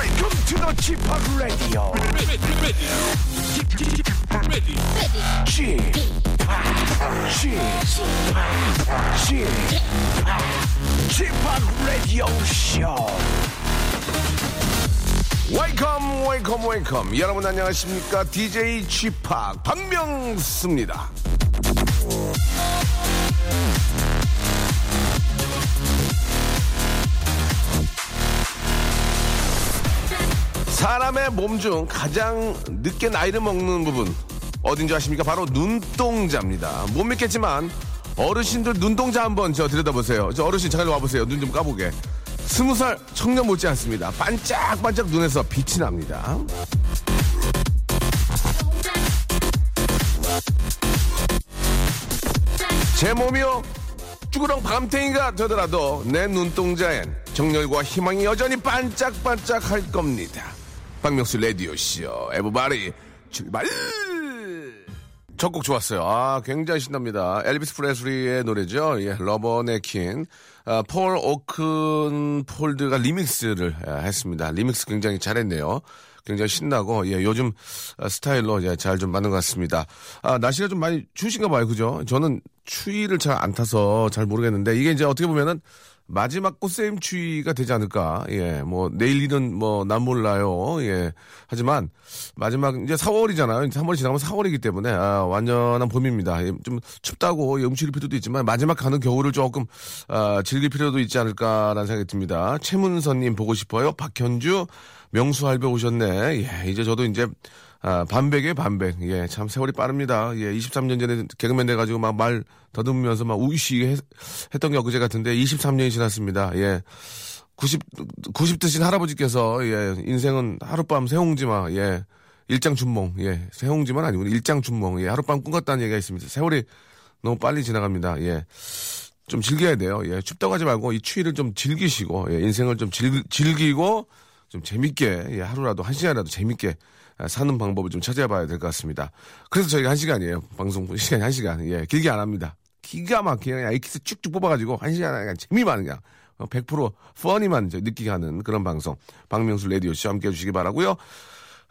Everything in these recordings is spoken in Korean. Welcome to the G-POP Radio. G-POP Radio Show. Welcome, welcome, welcome. 여러분 안녕하십니까? DJ G-POP 박명수입니다. 사람의 몸 중 가장 늦게 나이를 먹는 부분 어딘지 아십니까? 바로 눈동자입니다. 못 믿겠지만 어르신들 눈동자 한번 저 들여다보세요. 저 어르신 잠깐 와보세요. 눈 좀 까보게. 20살 청년 못지않습니다. 반짝반짝 눈에서 빛이 납니다. 제 몸이요 쭈그렁 밤탱이가 되더라도 내 눈동자엔 정열과 희망이 여전히 반짝반짝할 겁니다. 박명수 라디오쇼 에브바리 출발. 첫 곡 좋았어요. 아, 굉장히 신납니다. 엘비스 프레슬리의 노래죠. 예, 러버네킨. 아, 폴 오큰폴드가 리믹스를 했습니다. 리믹스 굉장히 잘했네요. 굉장히 신나고, 예, 요즘 스타일로 예, 잘 좀 맞는 것 같습니다. 아, 날씨가 좀 많이 추우신가 봐요. 그죠? 저는 추위를 잘 안 타서 잘 모르겠는데, 이게 이제 어떻게 보면은 마지막 꽃샘 추위가 되지 않을까. 예, 뭐, 내일 일은 뭐, 난 몰라요. 예. 하지만, 마지막, 이제 4월이잖아요. 3월이 지나면 4월이기 때문에, 아, 완전한 봄입니다. 예, 좀 춥다고 움츠릴 필요도 있지만, 마지막 가는 겨울을 조금, 아, 즐길 필요도 있지 않을까라는 생각이 듭니다. 최문선님 보고 싶어요. 박현주, 명수 할배 오셨네. 예, 이제 저도 이제, 아, 반백이에요, 반백. 예, 참, 세월이 빠릅니다. 예, 23년 전에 개그맨 돼가지고 막 말 더듬으면서 막 우이씨 했던 게 엊그제 같은데, 23년이 지났습니다. 예. 90 드신 할아버지께서, 예, 인생은 하룻밤 새옹지마, 예, 일장춘몽, 예, 새옹지만 아니고 일장춘몽, 예, 하룻밤 꿈 같다는 얘기가 있습니다. 세월이 너무 빨리 지나갑니다. 예. 좀 즐겨야 돼요. 예, 춥다고 하지 말고, 이 추위를 좀 즐기시고, 예, 인생을 좀 즐기고, 좀 재밌게, 예, 하루라도, 한 시간이라도 재밌게, 사는 방법을 좀 찾아봐야 될 것 같습니다. 그래서 저희가 1시간이에요. 방송 시간이 1시간. 예, 길게 안 합니다. 기가 막히게 그냥 에이키스 쭉쭉 뽑아가지고 1시간 그냥 재미만 그냥 100% 펀이만 느끼게 하는 그런 방송. 박명수 라디오쇼 함께 해주시기 바라고요.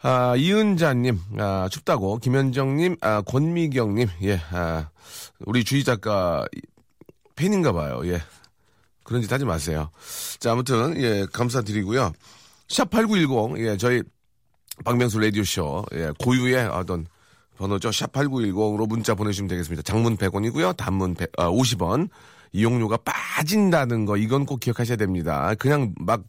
아, 이은자님, 아, 춥다고. 김현정님, 아, 권미경님, 예, 아, 우리 주희 작가 팬인가 봐요. 예, 그런 짓 하지 마세요. 자, 아무튼 예, 감사드리고요. 샵8910, 예, 저희 박명수 라디오쇼, 예, 고유의 어떤 번호죠. 샵8910으로 문자 보내주시면 되겠습니다. 장문 100원이고요. 단문 50원. 이용료가 빠진다는 거, 이건 꼭 기억하셔야 됩니다. 그냥 막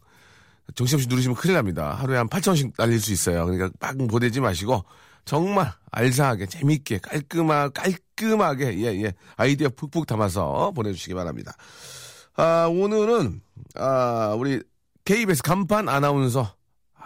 정신없이 누르시면 큰일 납니다. 하루에 한 8,000원씩 날릴 수 있어요. 그러니까 막 보내지 마시고, 정말 알차게, 재밌게, 깔끔하게, 예, 예, 아이디어 푹푹 담아서 보내주시기 바랍니다. 아, 오늘은, 아, 우리 KBS 간판 아나운서.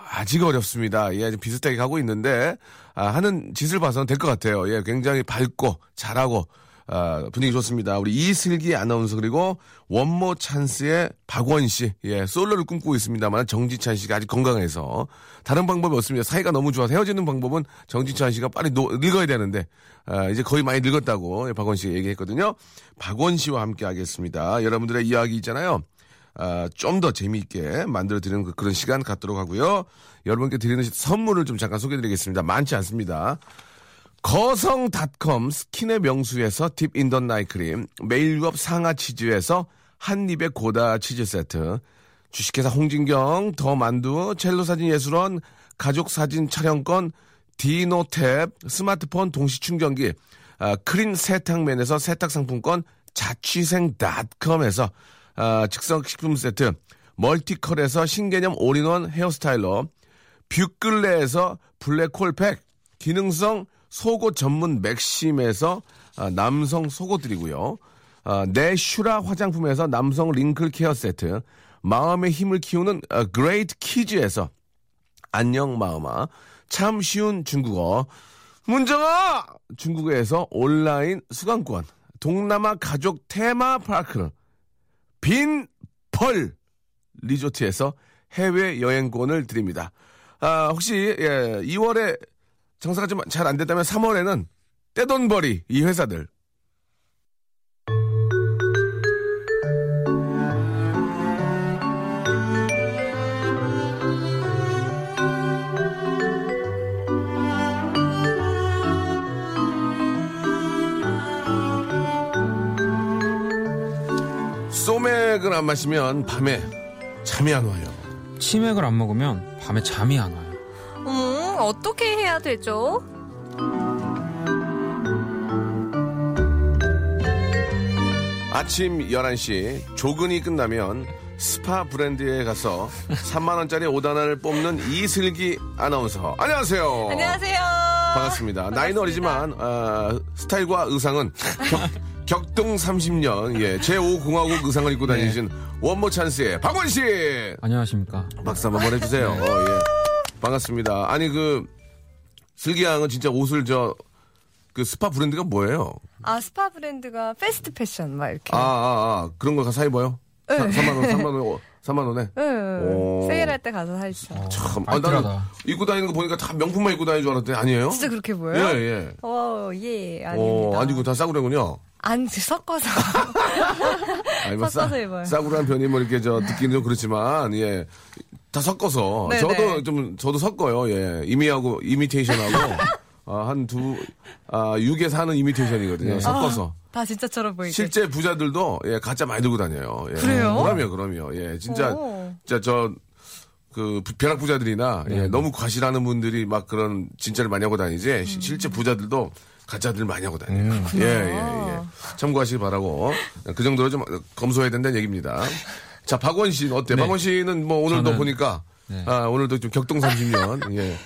아직 어렵습니다. 예, 비슷하게 가고 있는데, 아, 하는 짓을 봐서는 될 것 같아요. 예, 굉장히 밝고, 잘하고, 아, 분위기 좋습니다. 우리 이슬기 아나운서, 그리고 원모 찬스의 박원 씨, 예, 솔로를 꿈꾸고 있습니다만, 정지찬 씨가 아직 건강해서, 다른 방법이 없습니다. 사이가 너무 좋아서 헤어지는 방법은 정지찬 씨가 빨리 늙어야 되는데, 아, 이제 거의 많이 늙었다고, 예, 박원 씨가 얘기했거든요. 박원 씨와 함께 하겠습니다. 여러분들의 이야기 있잖아요. 아, 좀 더 재미있게 만들어드리는 그런 시간 갖도록 하고요. 여러분께 드리는 선물을 좀 잠깐 소개해드리겠습니다. 많지 않습니다. 거성닷컴 스킨의 명수에서 딥 인던 나이크림, 메일유업 상하치즈에서 한입의 고다 치즈세트, 주식회사 홍진경, 더만두, 첼로사진예술원, 가족사진 촬영권, 디노탭, 스마트폰 동시충전기, 아, 크린 세탁맨에서 세탁상품권, 자취생닷컴에서 아, 즉석식품 세트, 멀티컬에서 신개념 올인원 헤어스타일러, 뷰클레에서 블랙홀팩, 기능성 속옷 전문 맥심에서 아, 남성 속옷들이고요. 아, 내슈라 화장품에서 남성 링클 케어 세트, 마음의 힘을 키우는 아, 그레이트 키즈에서 안녕 마음아, 참 쉬운 중국어, 문정아! 중국에서 온라인 수강권, 동남아 가족 테마파크, 빈펄 리조트에서 해외여행권을 드립니다. 아, 혹시 예, 2월에 장사가 좀 잘 안 됐다면 3월에는 떼돈벌이 이 회사들. 치맥을 안 마시면 밤에 잠이 안 와요. 치맥을 안 먹으면 밤에 잠이 안 와요. 어떻게 해야 되죠? 아침 11시 조근이 끝나면 스파 브랜드에 가서 3만원짜리 5단화를 뽑는 이슬기 아나운서. 안녕하세요. 안녕하세요. 반갑습니다. 나이는 어리지만 스타일과 의상은 격동 30년, 예, 제5공화국 의상을 입고 다니신 네. 원모 찬스의 박원 씨. 안녕하십니까. 박수 한번 보내주세요. 네. 예. 반갑습니다. 아니 슬기 양은 진짜 옷을 스파 브랜드가 뭐예요? 아, 스파 브랜드가 패스트 패션 막 이렇게. 그런 걸 가서 사 입어요? 네. 3만 원에? 네. 세일할 때 가서 사죠. 참, 나는 입고 다니는 거 보니까 다 명품만 입고 다니는 줄 알았더니 아니에요? 진짜 그렇게 보여요? 예. 아닙니다. 아니고 다 싸구려군요. 섞어서. 아니, 섞어서 입어요. 싸구려한 편이 이렇게 듣기는 좀 그렇지만, 예. 다 섞어서. 네네. 저도 섞어요. 예. 이미하고, 이미테이션하고. 한 6에서 하는 이미테이션이거든요. 네. 섞어서. 다 진짜처럼 보이게. 실제 부자들도, 예, 가짜 많이 들고 다녀요. 예. 그래요? 그럼요. 예, 진짜 벼락 부자들이나, 네. 예, 너무 과실하는 분들이 막 그런 진짜를 많이 하고 다니지, 실제 부자들도 가짜들 많이 하고 다녀요. 예. 참고하시기 바라고, 그 정도로 좀 검소해야 된다는 얘기입니다. 자, 박원 씨는 어때요? 네. 박원 씨는 오늘도 보니까, 네. 오늘도 좀 격동 30년, 예.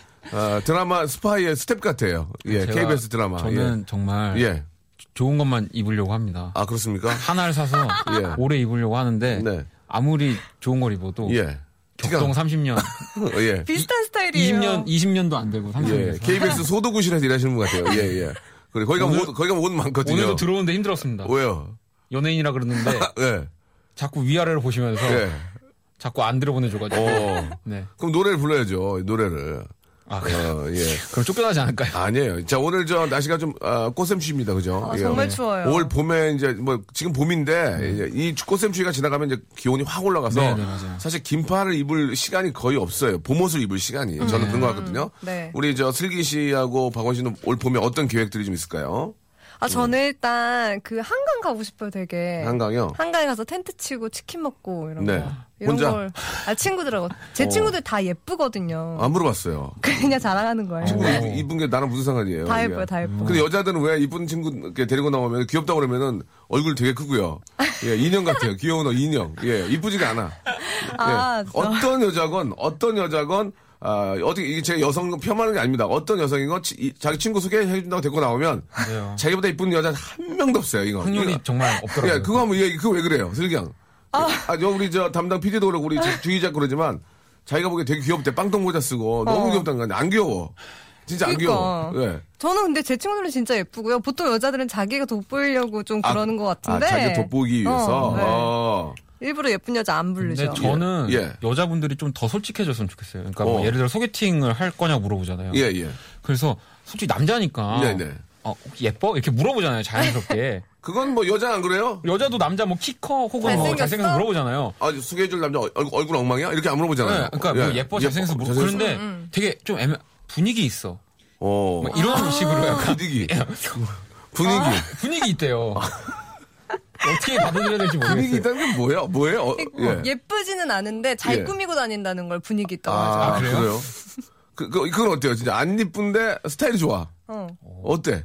드라마 스파이의 스텝 같아요. 예, KBS 드라마. 저는 정말 좋은 것만 입으려고 합니다. 아, 그렇습니까? 하나를 사서 오래 입으려고 하는데 아무리 좋은 걸 입어도 격동 30년. 예. 비슷한 스타일이에요. 20년도 안 되고 30년. 예. KBS 소도구실에서 일하시는 분 같아요. 예. 그리고 거기가 옷 많거든요. 오늘도 들어오는데 힘들었습니다. 왜요? 연예인이라 그러는데 예. 자꾸 위아래로 보시면서 자꾸 안 들어보내줘가지고. 네. 그럼 노래를 불러야죠. 노래를. 예. 그럼 쫓겨나지 않을까요? 아니에요. 자, 오늘 날씨가 좀, 꽃샘추위입니다. 그죠? 정말 추워요. 올 봄에 지금 봄인데, 이 꽃샘추위가 지나가면 기온이 확 올라가서, 네네, 사실 긴팔을 입을 시간이 거의 없어요. 봄옷을 입을 시간이. 저는 그런 것 같거든요. 네. 우리 슬기 씨하고 박원 씨는 올 봄에 어떤 계획들이 좀 있을까요? 저는 일단 한강 가고 싶어요, 되게. 한강이요? 한강에 가서 텐트 치고 치킨 먹고 이런 거. 이런 혼자? 걸. 친구들하고. 제 친구들 다 예쁘거든요. 안 물어봤어요. 그냥 자랑하는 거예요. 친구 이쁜 게 나랑 무슨 상관이에요? 다 예뻐요, 다 예뻐. 근데 여자들은 왜 이쁜 친구 데리고 나오면 귀엽다고 그러면은 얼굴 되게 크고요. 예, 인형 같아요. 귀여운 인형. 예, 이쁘지가 않아. 예. 어떤 여자건 어떻게 제가 여성 폄하는 게 아닙니다. 어떤 여성이건 자기 친구 소개해준다고 데리고 나오면 맞아요. 자기보다 이쁜 여자는 한 명도 없어요. 이거 확률이 정말 없더라고요. 예, 그거 하면 그거 왜 그래요, 슬기양? 우리 담당 PD도 그러고 우리 주의자 그러지만 자기가 보기에 되게 귀엽대. 빵똥 모자 쓰고 너무 귀엽다는 거 아니야? 안 귀여워. 진짜 안 귀여워. 예. 저는 근데 제 친구들은 진짜 예쁘고요. 보통 여자들은 자기가 돋보이려고 좀 그러는 것 같은데. 자기가 돋보기 위해서. 네. 일부러 예쁜 여자 안 부르죠. 근데 저는 여자분들이 좀 더 솔직해졌으면 좋겠어요. 그러니까 예를 들어 소개팅을 할 거냐고 물어보잖아요. 예. 그래서 솔직히 남자니까 혹시 예뻐? 이렇게 물어보잖아요. 자연스럽게. 그건 여자 안 그래요? 여자도 남자 키 커 혹은 잘생겨서 물어보잖아요. 소개해줄 남자 얼굴 엉망이야? 이렇게 안 물어보잖아요. 네, 그러니까 예뻐 잘생겨서 물어보고 그런데 되게 좀 분위기 있어. 이런 식으로 약간 분위기 있대요. 어떻게 받아들여야 될지 모르겠어요. 분위기 있다는 게 뭐예요? 예쁘지는 않은데 잘 꾸미고 다닌다는 걸 분위기 있다고 하죠. 그래요? 그건 어때요? 진짜 안 예쁜데 스타일이 좋아. 어때?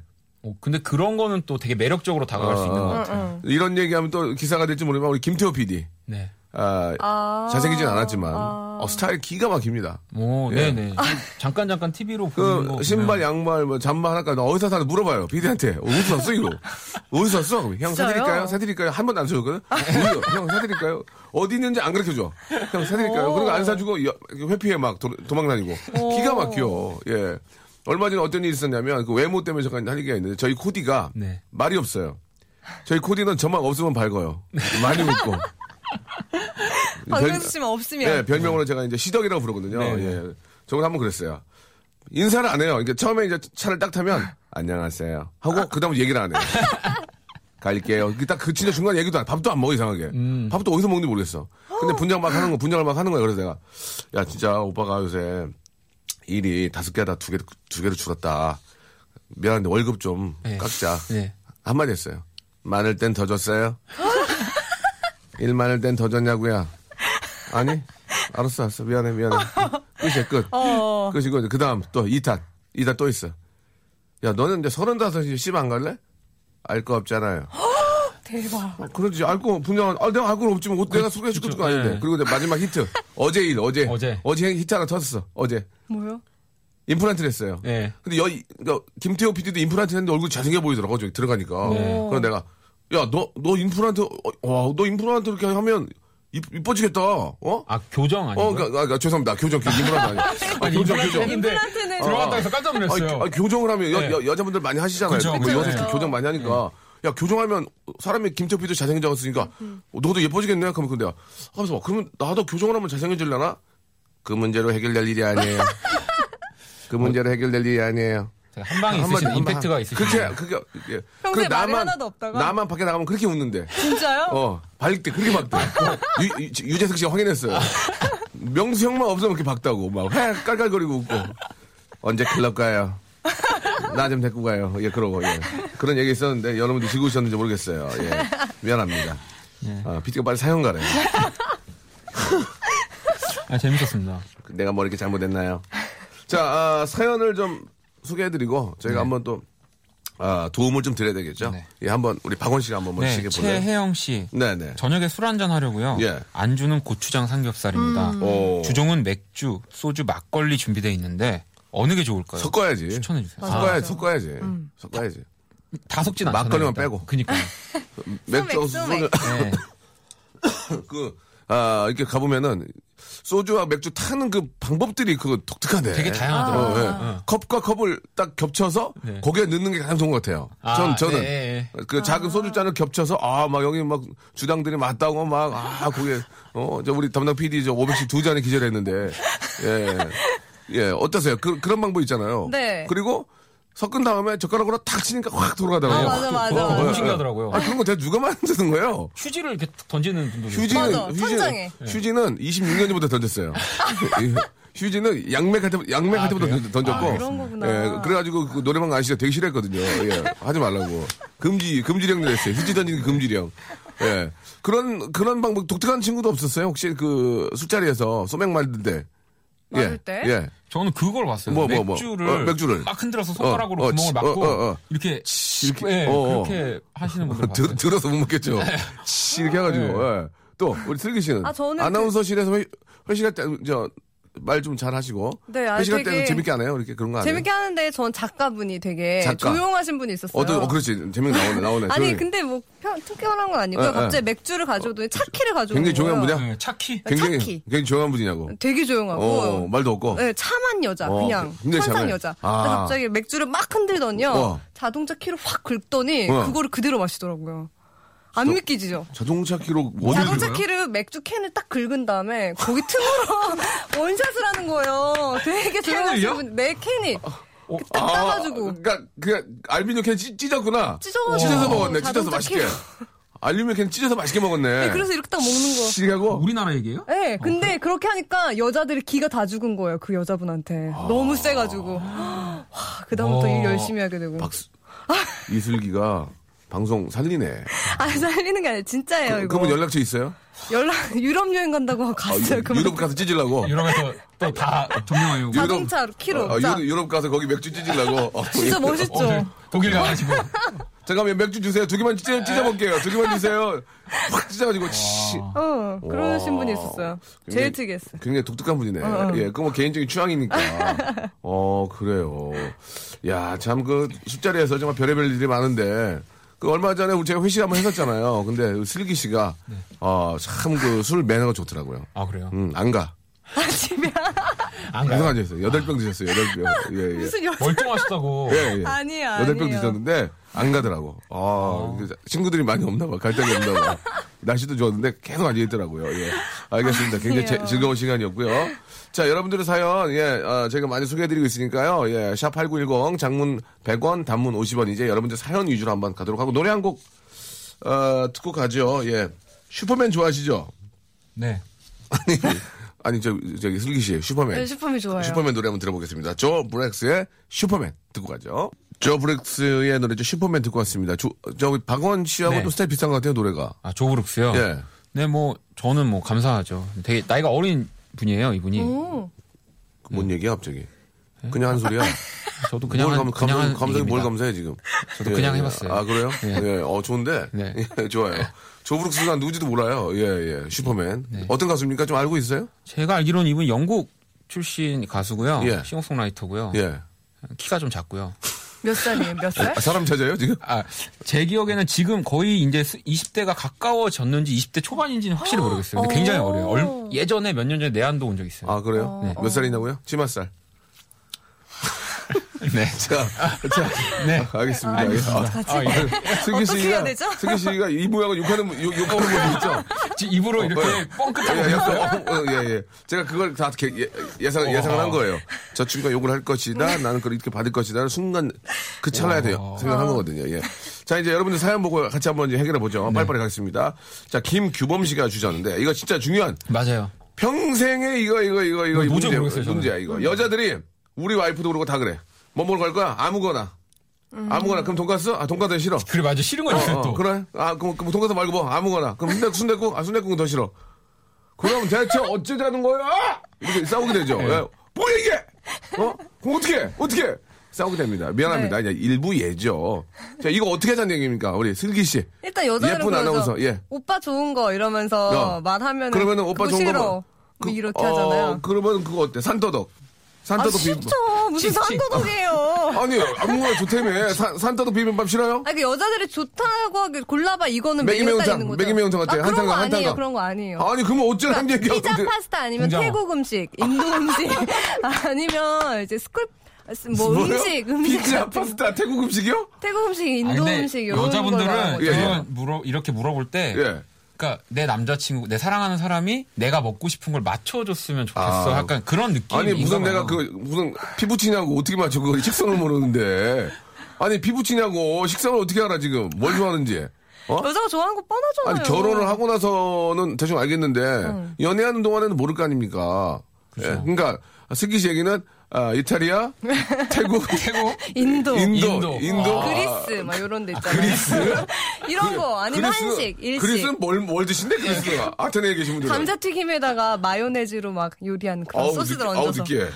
근데 그런 거는 또 되게 매력적으로 다가갈 수 있는 것 같아요. 이런 얘기하면 또 기사가 될지 모르지만 우리 김태호 PD. 네. 잘생기진 않았지만 스타일 기가 막힙니다. 네네. 잠깐 TV로 보는 거 신발, 양말, 잠바 하나까지 어디서 사는 물어봐요. PD한테 어디서 샀어 이거? 어디서 샀어? 형 사드릴까요? 한 번도 안 사줬거든. 형 사드릴까요? 어디 있는지 안 가르쳐줘. 형 사드릴까요? 그리고 안 사주고 회피해 막 도망다니고 기가 막혀. 예. 얼마 전에 어떤 일이 있었냐면 외모 때문에 잠깐 할 얘기가 있는데 저희 코디가 말이 없어요. 저희 코디는 저만 없으면 밝아요. 많이 웃고. 박명수 씨만 없으면. 네, 별명으로 제가 시덕이라고 부르거든요. 예. 저걸 한번 그랬어요. 인사를 안 해요. 그러니까 처음에 차를 딱 타면, 안녕하세요. 하고, 그다음 얘기를 안 해요. 갈게요. 딱 진짜 중간에 얘기도 안, 밥도 안 먹어, 이상하게. 밥도 어디서 먹는지 모르겠어. 근데 분장을 막 하는 거야. 그래서 내가, 야, 진짜 오빠가 요새 일이 5개다 2개로 줄었다. 미안한데 월급 좀 깎자. 한마디 했어요. 많을 땐 더 줬어요. 일 많을 땐 더 졌냐고야. 아니? 알았어. 미안해. 끝이야, 끝. 끝이고, 그 다음 또 2탄. 2탄 또 있어. 야, 너는 이제 35시 씹 안 갈래? 알 거 없잖아요. 대박. 그렇지. 알고 분명한. 아, 내가 알고는 없지만 옷 내가 소개해 줄 것도 아닌데. 네. 그리고 마지막 히트. 어제 히트 하나 터졌어. 어제. 뭐요? 임플란트를 했어요. 네. 근데 그러니까 김태호 PD도 임플란트 했는데 얼굴 잘생겨 보이더라고. 저기 들어가니까. 네. 그래서 내가 야, 너 임플란트 너 임플란트 이렇게 하면 이뻐지겠다. 어? 아, 교정 아니야? 그러니까 죄송합니다. 교정 아니, 교정. 임플란트는 들어갔다 해서 깜짝 놀랐어요. 교정을 하면 여자분들 많이 하시잖아요. 그쵸, 뭐 요새 교정 많이 하니까. 야, 교정하면 사람이 김태피도 잘생겨졌으니까 너도 예뻐지겠네? 그러면 근데 하면서 그러면 나도 교정을 하면 잘생겨지려나? 그 문제로 해결될 일이 아니에요. 그 문제로 해결될 일이 아니에요. 한방에 있으신 임팩트가 있으신 그게 평소에 말이 하나도 없다가 나만 밖에 나가면 그렇게 웃는데. 진짜요? 발릴 때 그렇게 박대. 유재석 씨가 확인했어요. 명수 형만 없으면 그렇게 박다고 막 깔깔거리고 웃고. 언제 클럽 가요? 나 좀 데리고 가요. 예, 그러고. 예. 그런 얘기 있었는데 여러분들 즐거우셨는지 모르겠어요. 예. 미안합니다. 예. PD가 빨리 사형 가래. 아, 재밌었습니다. 내가 뭐 이렇게 잘못했나요? 자, 사연을 좀 소개해드리고 저희가 네. 한번 또 도움을 좀 드려야 되겠죠. 네. 예, 한번 우리 박원 씨가 한번 시계 보세요. 최혜영 씨. 네네. 저녁에 술 한잔 하려고요. 예. 안주는 고추장 삼겹살입니다. 주종은 맥주, 소주, 막걸리 준비되어 있는데 어느 게 좋을까요? 섞어야지. 추천해 주세요. 섞어야지. 섞어야지. 다 섞진 않잖아요. 막걸리만 일단. 빼고. 그니까요. 맥주, 소주. 네. 이렇게 가보면은, 소주와 맥주 타는 그 방법들이 그거 독특하네. 되게 다양하더라고요. 네. 컵과 컵을 딱 겹쳐서 네. 거기에 넣는 게 가장 좋은 것 같아요. 저는. 네. 그 작은 소주잔을 겹쳐서, 막 여기 막 주당들이 맞다고 막, 거기에, 저 우리 담당 PD 500씩 두 잔에 기절했는데. 예, 어떠세요? 그런 방법 있잖아요. 네. 그리고, 섞은 다음에 젓가락으로 탁 치니까 확 돌아가더라고요. 맞아. 움직이더라고요. 그런 거 대체 누가 만드는 거예요? 휴지를 이렇게 던지는 분도 있어요. 휴지는 26년 전부터 던졌어요. 휴지는 양맥할 때부터 던졌고. 그런 거구나. 예, 그래가지고 그 노래방 아시죠? 되게 싫어했거든요. 예, 하지 말라고. 금지령 냈어요. 휴지 던지는 금지령. 예. 그런 방법, 독특한 친구도 없었어요? 혹시 그 술자리에서 소맥 만들 때. 예. 때? 예. 저는 그걸 봤어요. 맥주를 막 흔들어서 손가락으로 구멍을 막고 이렇게 그렇게 하시는 분들 봤어요. 들어서 못 먹겠죠. 이렇게 해가지고 예. 또 우리 슬기 씨는 아나운서실에서 회식할 때 말 좀 잘 하시고 회식할 때는 재밌게 안 해요? 이렇게 그런 거 안 해요? 재밌게 하는데 전 작가분이 되게 조용하신 분이 있었어요. 그렇지. 재밌게 나오네. 아니 근데 뭐 특별한 건 아니고요. 갑자기 맥주를 가져오더니 차키를 가져오는 거예요. 굉장히 조용한 분이야? 네, 차키. 굉장히 조용한 분이냐고. 되게 조용하고. 말도 없고. 네, 참한 여자. 그냥 환상 여자. 갑자기 맥주를 막 흔들더니요. 자동차 키로 확 긁더니 그거를 그대로 마시더라고요. 안 믿기지죠? 자동차 키로 자동차 키를 맥주 캔을 딱 긁은 다음에 거기 틈으로 원샷을 하는 거예요. 되게 조용하신 내 캔이. 딱 따가지고. 그러니까 알루미늄 캔 찢었구나. 찢어서 먹었네. 찢어서 맛있게. 알루미늄 캔 찢어서 맛있게 먹었네. 네, 그래서 이렇게 딱 먹는 거. 시기하고 우리나라 얘기예요? 네. 근데 그래? 그렇게 하니까 여자들이 기가 다 죽은 거예요. 그 여자분한테. 너무 세가지고. 그다음부터 일 열심히 하게 되고. 이슬기가. 방송 살리네. 살리는 게 아니라 진짜예요. 이거. 그분 연락처 있어요? 유럽 여행 간다고 갔어요. 유럽 가서 찢으려고. 유럽에서 또 다 점령하려고. 자동차로 키로. 유럽 가서 거기 맥주 찢으려고. 진짜 멋있죠. 독일 가가지고. 잠깐만 맥주 주세요. 두 개만 찢어볼게요. 두 개만 주세요. 확 찢어가지고. 그러신 분이 있었어요. 제일 특이했어요. 굉장히 독특한 분이네. 예, 그건 뭐 개인적인 취향이니까. 그래요. 야, 참 그 술자리에서 정말 별의별 일이 많은데. 얼마 전에 제가 회식 한번 했었잖아요. 근데 슬기 씨가 네. 참 그 술 매너가 좋더라고요. 아 그래요? 안 가. 집에 안 가. 계속 앉아 있어요. 8병 드셨어요. 8병. 예. 무슨 멀쩡하시다고. 예. 아니야. 8병 드셨는데 안 가더라고. 친구들이 많이 없나 봐. 갈 데가 없나 봐. 날씨도 좋았는데 계속 앉아 있더라고요. 예. 알겠습니다. 굉장히 즐거운 시간이었고요. 자, 여러분들의 사연, 제가 많이 소개해드리고 있으니까요. 예, 샵8910, 장문 100원, 단문 50원, 이제 여러분들 사연 위주로 한번 가도록 하고, 노래 한 곡, 듣고 가죠. 예. 슈퍼맨 좋아하시죠? 네. 아니, 저기, 슬기 씨, 슈퍼맨. 네, 슈퍼맨 좋아요. 슈퍼맨 노래 한번 들어보겠습니다. 조 브렉스의 슈퍼맨 듣고 가죠. 조 브렉스의 노래죠. 슈퍼맨 듣고 왔습니다. 저기, 박원 씨하고 또 스타일 비슷한 것 같아요, 노래가. 아, 조 브렉스요? 예. 네, 뭐 저는 뭐 감사하죠. 되게 나이가 어린 분이에요, 이분이. 뭔 얘기야 갑자기? 네? 그냥 한 소리야. 저도 그냥 뭘 감사해, 뭘 감사해 지금? 저도 예, 그냥 해봤어요. 아 그래요? 예, 예. 좋은데. 네, 예, 좋아요. 조브룩스가 누구지도 몰라요. 예, 예, 슈퍼맨. 네. 어떤 가수입니까? 좀 알고 있어요? 제가 알기로는 이분 영국 출신 가수고요. 예. 싱어송라이터고요. 예. 키가 좀 작고요. 몇 살이에요? 몇 살? 아, 사람 찾아요 지금? 아, 제 기억에는 지금 거의 이제 20대가 가까워졌는지 20대 초반인지는 확실히 모르겠어요. 근데 굉장히 어려요. 예전에 몇 년 전에 내한도 온 적 있어요. 아 그래요? 네. 몇 살이냐고요? 치맛살. 네, 자, 네, 알겠습니다. 승기 씨가, 이 모양을 욕하는 모습 있죠? 입으로 이렇게 뻥끗하고 예. 제가 그걸 다 예상을 한 거예요. 저 친구가 욕을 할 것이다, 나는 그걸 이렇게 받을 것이다. 순간 그 찰나야 돼요. 생각한 거거든요. 예. 자, 이제 여러분들 사연 보고 같이 한번 이제 해결해 보죠. 빨리빨리 가겠습니다. 자, 김규범 씨가 주셨는데 이거 진짜 중요한. 맞아요. 평생에 이거 문제야 이거. 여자들이 우리 와이프도 그러고 다 그래. 뭐 먹으러 갈 거야? 아무거나. 그럼 돈가스? 아, 돈가스 싫어. 그래, 맞아. 싫은 거 있어요, 또. 그래? 아, 그럼 돈가스 말고 뭐? 아무거나. 그럼 순댓국? 아, 순댓국은 더 싫어. 그럼 대체 어쩌자는 거야? 이렇게 싸우게 되죠. 네. 야, 뭐야, 이게? 그럼 어떻게? 싸우게 됩니다. 미안합니다. 네. 일부 예죠. 자, 이거 어떻게 하자는 얘기입니까? 우리 슬기 씨. 일단 여자들은 예쁜 아나운서. 예. 오빠 좋은 거 이러면서 말하면. 그러면은 오빠 좋은 싫어. 거. 뭐 이렇게 하잖아요. 그러면 그거 어때? 산더덕. 산더덕 비빔밥. 아, 무슨 산더덕이에요. 아니, 아무거나 좋다며. 산더덕 비빔밥 싫어요? 아니, 그 여자들이 좋다고 하길 골라봐. 이거는 매운탕 있는 거죠. 매운탕 같아요. 아, 그런 거 아니에요. 아니, 그러면 어쩌라는 얘기야. 피자 파스타 아니면 공장어. 태국 음식, 인도 음식, 아니면 이제 음식. 피자 파스타 태국 음식이요? 태국 음식, 인도 음식 이런 거. 여자분들은 이렇게 물어볼 때 그니까 내 남자친구, 내 사랑하는 사람이 내가 먹고 싶은 걸 맞춰줬으면 좋겠어. 약간 그런 느낌. 아니 무슨 내가 무슨 피부치냐고 어떻게 맞춰? 그걸 식성을 모르는데. 아니 피부치냐고 식성을 어떻게 알아 지금? 뭘 좋아하는지. 여자가 좋아하는 거 뻔하잖아요. 아니 결혼을 하고 나서는 대충 알겠는데 연애하는 동안에는 모를 거 아닙니까? 그렇죠. 예, 그러니까 슬기 씨 얘기는. 아, 이탈리아, 태국, 인도, 그리스, 막 요런 데 있잖아요. 그리스? 이런 거, 아니면 한식, 일식. 그리스는 뭘 드신대, 그리스가? 아테네에 계신 분들. 감자튀김에다가 마요네즈로 막 요리한 그런 소스들 얹어서. 느끼해.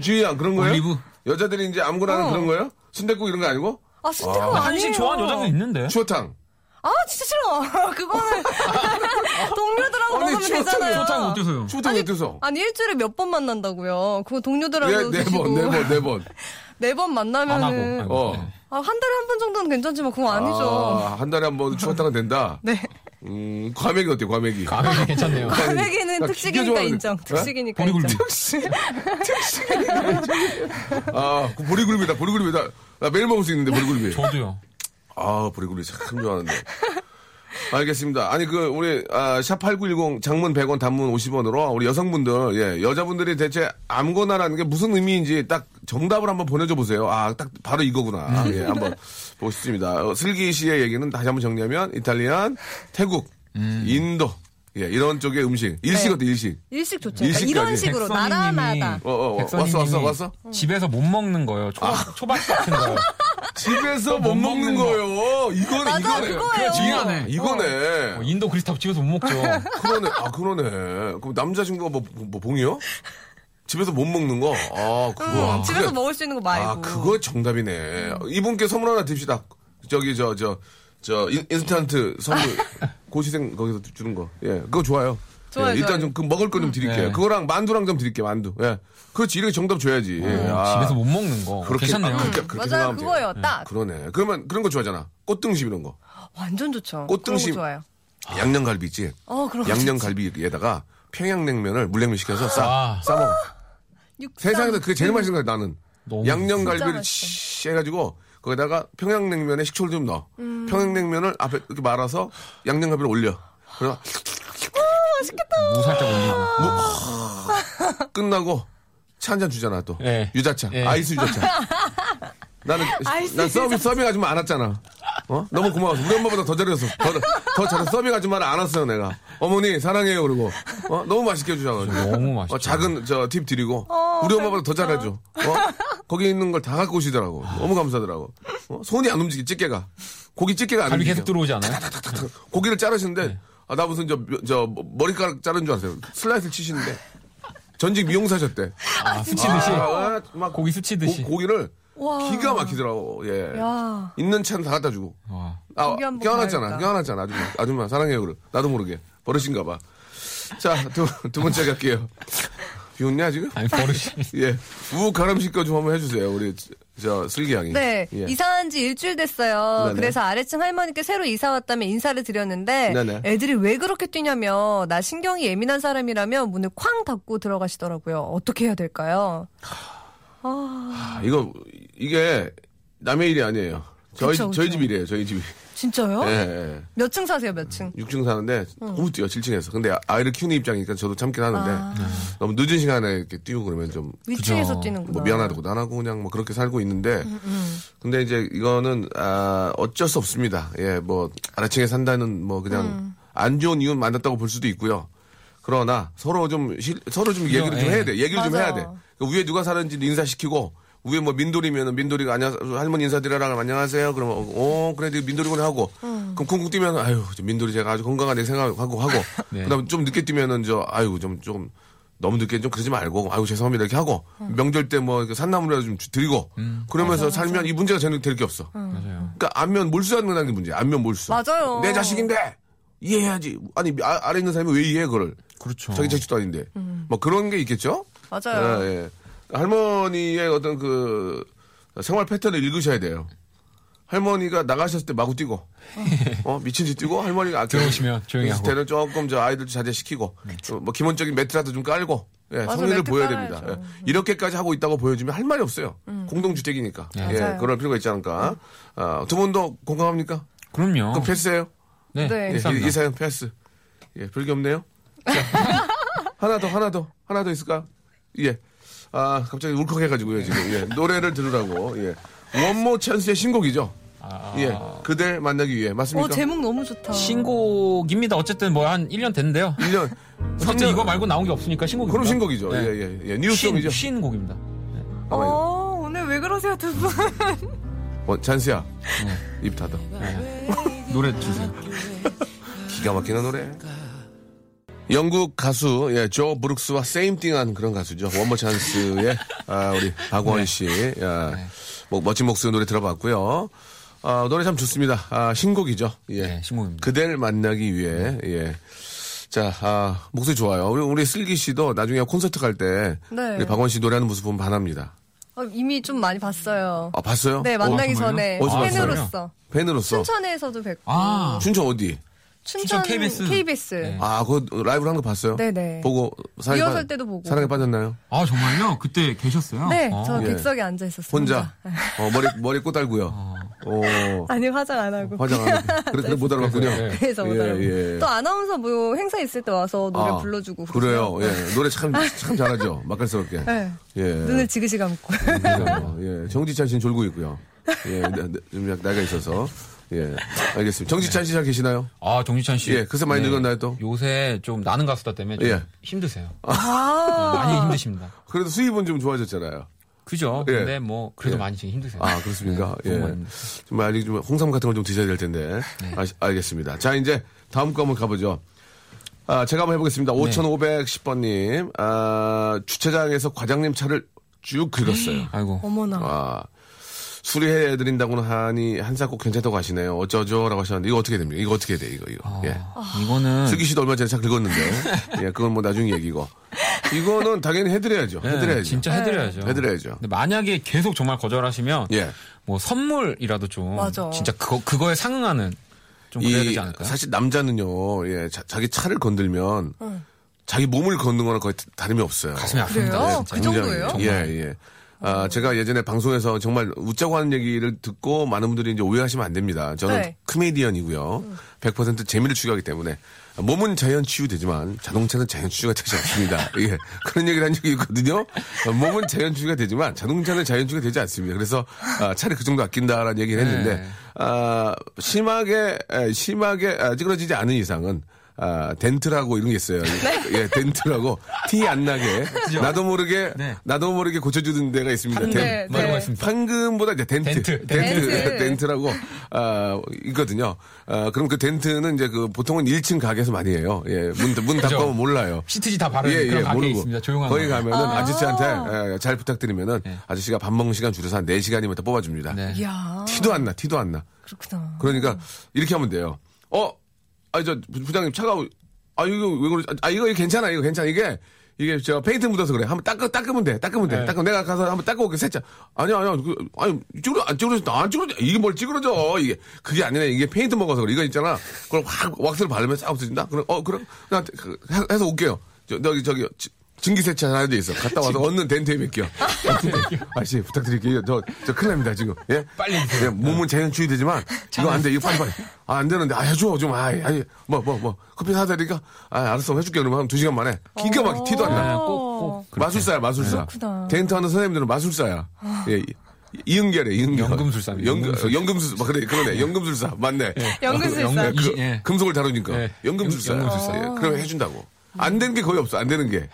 주의 안 그런 거예요? 올리브. 여자들이 이제 아무거나 하는 그런 거예요? 순댓국 이런 거 아니고? 아, 순댓국 아니에요. 한식 좋아하는 여자도 있는데. 추어탕. 아, 진짜 싫어. 그거는 동료들하고 먹으면 되잖아요. 추어탕 어때서요? 추어탕 어때서? 아니, 일주일에 몇 번 만난다고요. 그거 동료들하고 드시고. 네 번. 네 번 만나면은. 한 달에 한 번 정도는 괜찮지만 그건 아니죠. 아, 한 달에 한 번 추어탕은 된다? 네. 과메기 어때요? 과메기 괜찮네요. 과메기는 특식이니까 인정. 특식이니까 인정. 아, 보리굴비다. 나 매일 먹을 수 있는데, 보리굴비. 저도요. 아, 보리굴비 참 좋아하는데. 알겠습니다. 아니, 우리, 샵8910 장문 100원 단문 50원으로 우리 여성분들, 여자분들이 대체 아무거나라는 게 무슨 의미인지 딱 정답을 한번 보내줘 보세요. 아, 딱 바로 이거구나. 한번 보고 싶습니다. 슬기 씨의 얘기는 다시 한번 정리하면 이탈리안, 태국, 인도. 이런 쪽의 음식. 일식 어때, 일식 좋죠. 이런 식으로, 나라마다. 왔어. 집에서 못 먹는 거예요. 초밥 같은 거. 집에서 못 먹는 거예요. 이거네. 중요하네. 이거네. 인도 그리스탑 집에서 못 먹죠. 그러네. 그럼 남자친구가 뭐 봉이요? 집에서 못 먹는 거? 아, 그거. 집에서 먹을 수 있는 거 말고. 아, 그거 정답이네. 이분께 선물 하나 드립시다. 저기, 인스턴트 선물. 고시생 거기서 주는 거. 예. 그거 좋아요. 좋아요. 예, 일단 좀 먹을 거 좀 드릴게요. 네. 그거랑 만두. 예. 그렇지. 이렇게 정답 줘야지. 집에서 못 먹는 거. 괜찮네요. 맞아요. 그거예요. 딱. 그러네. 그러면 그런 거 좋아하잖아. 꽃등심 이런 거. 완전 좋죠. 꽃등심. 좋아요. 양념갈비 있지. 그럼 양념갈비에다가 평양냉면을 물냉면 시켜서 싸먹어. 세상에서 그게 제일 맛있는 거야. 나는. 양념갈비를 해가지고 거기다가 평양냉면에 식초를 좀 넣어. 평양냉면을 앞에 이렇게 말아서 양념갈비를 올려. 그래서 맛있겠다. 무 살짝 올리고. 끝나고 차 한 잔 주잖아 또. 네. 유자차. 네. 아이스 유자차. 난 서빙 아줌마 안 왔잖아. 너무 고마워서 우리 엄마보다 더 잘했어. 더 잘했어. 서빙 아줌마를 안 왔어요 내가. 어머니 사랑해요 그러고. 너무 맛있게 해주셔가지고. 너무 맛있어. 작은 팁 드리고. 우리 엄마보다 더 잘해줘. 거기 있는 걸 다 갖고 오시더라고. 너무 감사하더라고. 어? 손이 안 움직이, 찌개가. 고기 찌개가 안 움직여. 감이 계속 들어오지 않아요? 고기를 자르시는데, 네. 아, 나 무슨 머리카락 자른 줄 아세요? 슬라이스 치시는데. 전직 미용사셨대. 아, 수치듯이? 아, 막 고기 수치듯이. 고기를 와. 기가 막히더라고, 예. 야. 있는 차는 다 갖다 주고. 와. 아, 껴안았잖아. 아줌마, 사랑해요, 그래. 나도 모르게. 버릇인가 봐. 자, 두 번째 갈게요. 비웃냐, 지금? 아니, 버릇이. 예. 우가람식 거 좀 한번 해주세요, 우리. 저 슬기 양이. 네. 예. 이사한 지 일주일 됐어요. 네네. 그래서 아래층 할머니께 새로 이사 왔다며 인사를 드렸는데 네네. 애들이 왜 그렇게 뛰냐며 나 신경이 예민한 사람이라며 문을 쾅 닫고 들어가시더라고요. 어떻게 해야 될까요? 아... 이게 남의 일이 아니에요. 저희 집 일이에요. 저희 집이. 진짜요? 네. 예. 몇 층 사세요? 몇 층? 6층 사는데 너무 뛰어. 7층에서. 근데 아이를 키우는 입장이니까 저도 참긴 하는데 너무 늦은 시간에 이렇게 뛰고 그러면 좀 위층에서 뛰는구나. 뭐 미안하다고도 안 하고 그냥 뭐 그렇게 살고 있는데 근데 이제 이거는 아, 어쩔 수 없습니다. 예, 뭐 아래층에 산다는 뭐 그냥 안 좋은 이유는 만났다고 볼 수도 있고요. 그러나 서로 좀 얘기를 좀 해야 돼. 얘기를 맞아. 좀 해야 돼. 그러니까 위에 누가 사는지 인사시키고. 위에 뭐 민돌이면은 민돌이가 할머니 인사드려라 안녕하세요 그러면 그래 민돌이구나 하고 그럼 쿵쿵 뛰면 아유 저 민돌이 제가 아주 건강하게 생각하고 네. 그다음 좀 늦게 뛰면은 저 아유 좀 너무 늦게 좀 그러지 말고 아유 죄송합니다 이렇게 하고 명절 때 뭐 산나물이라도 좀 드리고 그러면서 맞아, 살면 맞아. 이 문제가 전혀 될 게 없어. 맞아요. 그러니까 안면 몰수하는 게 문제야. 안면 몰수. 맞아요. 내 자식인데 이해해야지. 아니 아래 있는 사람이 왜 이해해 그걸? 그렇죠. 자기 자식도 아닌데 뭐 그런 게 있겠죠. 맞아요. 예, 예. 할머니의 어떤 그 생활 패턴을 읽으셔야 돼요. 할머니가 나가셨을 때 마구 뛰고, 미친 듯이 뛰고, 할머니가 들어오시면 조용히 하고. 때는 조금 저 아이들 자제시키고, 뭐 기본적인 매트라도 좀 깔고, 예, 성의를 보여야 됩니다. 예, 이렇게까지 하고 있다고 보여주면 할 말이 없어요. 공동주택이니까. 예, 그럴 필요가 있지 않을까. 아, 두 분도 공감합니까? 그럼요. 그럼 패스예요. 네. 예, 이 사연 패스. 예, 별게 없네요. 하나 더 있을까요? 예. 아, 갑자기 울컥해가지고요, 지금. 예, 노래를 들으라고. 예. 원모 찬스의 신곡이죠. 아... 예. 그댈 만나기 위해. 맞습니까? 제목 너무 좋다. 신곡입니다. 어쨌든 뭐 한 1년 됐는데요. 1년. 어쨌든 3년... 이거 말고 나온 게 없으니까 신곡입니다. 그럼 신곡이죠. 네. 예. 뉴스송이죠. 쉰 곡입니다. 네. 오늘 왜 그러세요, 두 분? 찬스야. 네. 입 닫아. 네. 노래 주세요. 기가 막히는 노래. 영국 가수, 예, 조 브룩스와 세임띵한 그런 가수죠. 원모 찬스의, 아, 우리 박원 씨. 네. 예, 네. 멋진 목소리 노래 들어봤고요. 아, 노래 참 좋습니다. 아, 신곡이죠. 예. 네, 신곡입니다. 그댈 만나기 위해, 예. 자, 아, 목소리 좋아요. 우리 슬기 씨도 나중에 콘서트 갈 때. 네. 우리 박원 씨 노래하는 모습 보면 반합니다. 이미 좀 많이 봤어요. 아, 봤어요? 네, 만나기 전에. 팬으로서. 춘천에서도 뵙고. 아. 춘천 어디? 춘천 KBS. 네. 아, 그 라이브를 한 거 봤어요? 네네. 보고 리허설 때도 보고. 사랑에 빠졌나요? 아, 정말요? 그때 계셨어요? 네, 아. 저 객석에 앉아 있었어요. 혼자. 머리 꼬달고요. 아니 화장 안 하고. 그래 못 알아봤군요. 그래서 못 알아봤고. 예. 또 아나운서 뭐 행사 있을 때 와서 노래 불러주고. 그래요. 예. 노래 참 잘하죠. 맛깔스럽게. 네. 예. 눈을 지그시 감고. 예. 정지찬 씨는 졸고 있고요. 예. 좀 나이가 있어서. 예, 알겠습니다. 정지찬 씨 잘 계시나요? 아, 정지찬 씨. 예, 그새 많이 늙었나요 또? 요새 좀 나는 가수다 때문에 좀 힘드세요. 아~ 많이 힘드십니다. 그래도 수입은 좀 좋아졌잖아요. 그죠? 예. 근데 뭐 그래도 많이 지금 힘드세요. 아, 그렇습니까? 네, 예. 정말 아직 좀 홍삼 같은 걸 좀 드셔야 될 텐데. 네. 알겠습니다. 자, 이제 다음 거 한번 가보죠. 아, 제가 한번 해보겠습니다. 5,510번님, 아, 주차장에서 과장님 차를 쭉 긁었어요. 아이고. 어머나. 아, 수리해드린다고는 하니 한사 꼭 괜찮다고 하시네요. 어쩌죠라고 하셨는데 이거 어떻게 됩니까? 이거 어떻게 돼? 이거. 아, 예. 이거는 슬기 씨도 얼마 전에 차 긁었는데, 예, 그건 뭐 나중 얘기고. 이거는 당연히 해드려야죠. 네, 해드려야죠. 진짜 해드려야죠. 해드려야죠. 근데 만약에 계속 정말 거절하시면, 예, 뭐 선물이라도 좀 맞아. 진짜 그거에 상응하는 좀 그래야 되지 않을까요? 사실 남자는요, 예, 자기 차를 건들면. 자기 몸을 걷는 거는 거의 다름이 없어요. 가슴이 아픕니다. 그 정도예요? 예. 아, 제가 예전에 방송에서 정말 웃자고 하는 얘기를 듣고 많은 분들이 이제 오해하시면 안 됩니다. 저는 코미디언이고요. 100% 재미를 추구하기 때문에. 몸은 자연 치유되지만 자동차는 자연 치유가 되지 않습니다. 예. 그런 얘기를 한 적이 있거든요. 몸은 자연 치유가 되지만 자동차는 자연 치유가 되지 않습니다. 그래서 차를 그 정도 아낀다라는 얘기를 했는데, 심하게 찌그러지지 않은 이상은 아, 덴트라고 이런 게 있어요. 네? 예, 덴트라고 티 안 나게 나도 모르게 고쳐주는 데가 있습니다. 황금보다 이제 덴트라고 아, 있거든요. 아, 그럼 그 덴트는 이제 그 보통은 1층 가게에서 많이 해요. 예, 문 닫고 몰라요. 시트지 다 바로 예, 그런 예, 가게 있습니다. 조용한 거기 가면은 아~ 아저씨한테 예, 잘 부탁드리면은 예. 아저씨가 밥 먹는 시간 줄여서 한 4시간이면 다 뽑아줍니다. 네. 티도 안 나. 그렇구나. 그러니까 이렇게 하면 돼요. 아, 저 부장님 차가워. 아, 이거 왜 그러지? 아, 이거 괜찮아. 이게 저 페인트 묻어서 그래. 한번 닦으면 돼. 네. 내가 가서 한번 닦고 올게. 세차. 아니 안 찌그러져. 이게 뭘 찌그러져? 이게 그게 아니라 이게 페인트 먹어서 그래. 이거 있잖아. 그걸 확 왁스를 바르면 싹 없어진다. 그럼 그럼 나 해서 올게요. 저기 증기 세차 하나 돼 있어. 갔다 와서 얻는 덴트에 맡겨. 아저씨 부탁드릴게요. 저 큰일 납니다 지금. 예? 빨리. 예, 몸은 자연주의 되지만 이거 안 돼. 이거 빨리. 아, 안 되는데. 아, 해줘 좀. 아니, 커피 사다니까. 아, 알았어. 해줄게. 그러면 한 2시간 만에. 기가 막히게 티도 안 나. 꼭. 마술사야. 덴트 하는 선생님들은 마술사야. 예. 이은결. 연금술사입니다. 연금술사. 그러네. 연금술사. 맞네. 연금술사. 금속을 다루니까. 연금술사. 그럼 해준다고. 안 되는 게 거의 없어. 안 되는 건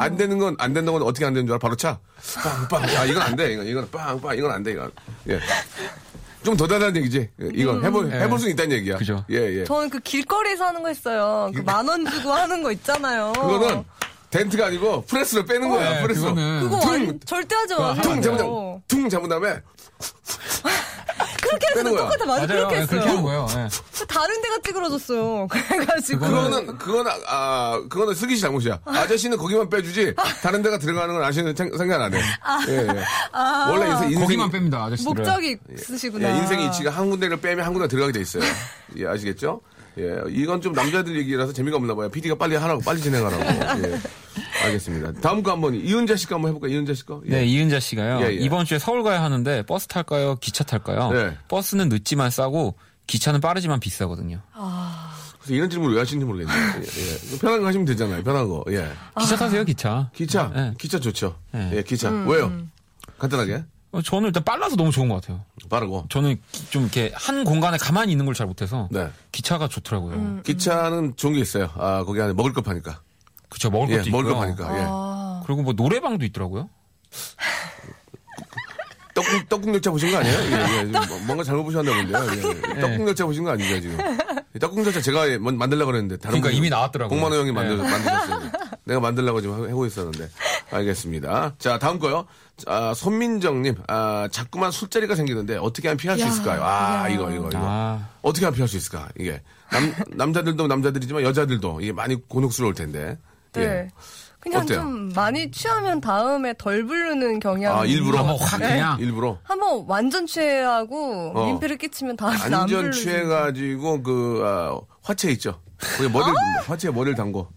안 된다는 건 어떻게 안 되는 줄 알아? 바로 차. 빵빵. 아, 이건 안 돼. 이건 빵빵. 이건 안 돼. 이건. 예. 좀 더 달라는 얘기지. 이건 해볼 수 있다는 얘기야. 그죠. 예. 저는 그 길거리에서 하는 거 했어요. 그 1만 원 주고 하는 거 있잖아요. 그거는 덴트가 아니고 프레스를 빼는 거야. 프레스. 그거 절대 하지 마세요. 퉁 잡은 다음에. 그렇게 해서 똑같아. 맞아. 그렇게 했어요. 그렇게 한 거예요. 네. 다른 데가 찌그러졌어요. 그래가지고. 그거는 슬기 씨 잘못이야. 아저씨는 거기만 빼주지, 다른 데가 들어가는 건 아저씨는 생각 안 해. 예. 원래 거기만 뺍니다, 아저씨. 목적이 있으시구나. 예, 인생의 이치가 한 군데를 빼면 한 군데 들어가게 돼 있어요. 예, 아시겠죠? 예, 이건 좀 남자들 얘기라서 재미가 없나 봐요. PD가 빨리 하라고, 빨리 진행하라고. 예. 알겠습니다. 다음 거 한번 이은자 씨 거 한번 해볼까요? 이은자 씨 거? 예. 네, 이은자 씨가요. 예. 이번 주에 서울 가야 하는데 버스 탈까요? 기차 탈까요? 예. 버스는 늦지만 싸고 기차는 빠르지만 비싸거든요. 그래서 이런 질문을 왜 하시는지 모르겠네요. 예. 편한 거 하시면 되잖아요. 편한 거. 예. 기차 타세요, 기차. 기차. 예. 기차 좋죠. 예, 기차. 왜요? 간단하게. 저는 일단 빨라서 너무 좋은 것 같아요. 빠르고. 저는 좀 이렇게 한 공간에 가만히 있는 걸 잘 못해서 네. 기차가 좋더라고요. 기차는 좋은 게 있어요. 아, 거기 안에 먹을 것 파니까. 그쵸, 먹을 것도 있고요. 먹을 것 파니까. 예. 그리고 뭐 노래방도 있더라고요. 떡국열차 보신 거 아니에요? 예. 뭔가 잘못 보셨나 본데요. 예. 떡국열차 보신 거 아니죠 지금? 떡국열차 제가 만들려고 그랬는데 다른 그러니까 이미 나왔더라고요. 공만호 형이 만들었어요. 내가 만들려고 지금 하고 있었는데. 알겠습니다. 자, 다음 거요. 아, 손민정님, 자꾸만 술자리가 생기는데 어떻게 하면 피할 수 있을까요? 이거. 어떻게 하면 피할 수 있을까? 이게 남자들이지만 여자들도 이게 많이 곤혹스러울 텐데. 네. 예. 그냥 어때요? 좀 많이 취하면 다음에 덜 부르는 경향. 일부러? 확 그냥? 네. 일부러? 한번 완전 취해하고 민폐를 끼치면 다음에 안 부르는. 완전 취해가지고 그 화채 있죠. 거기 화채에 머리를 담고.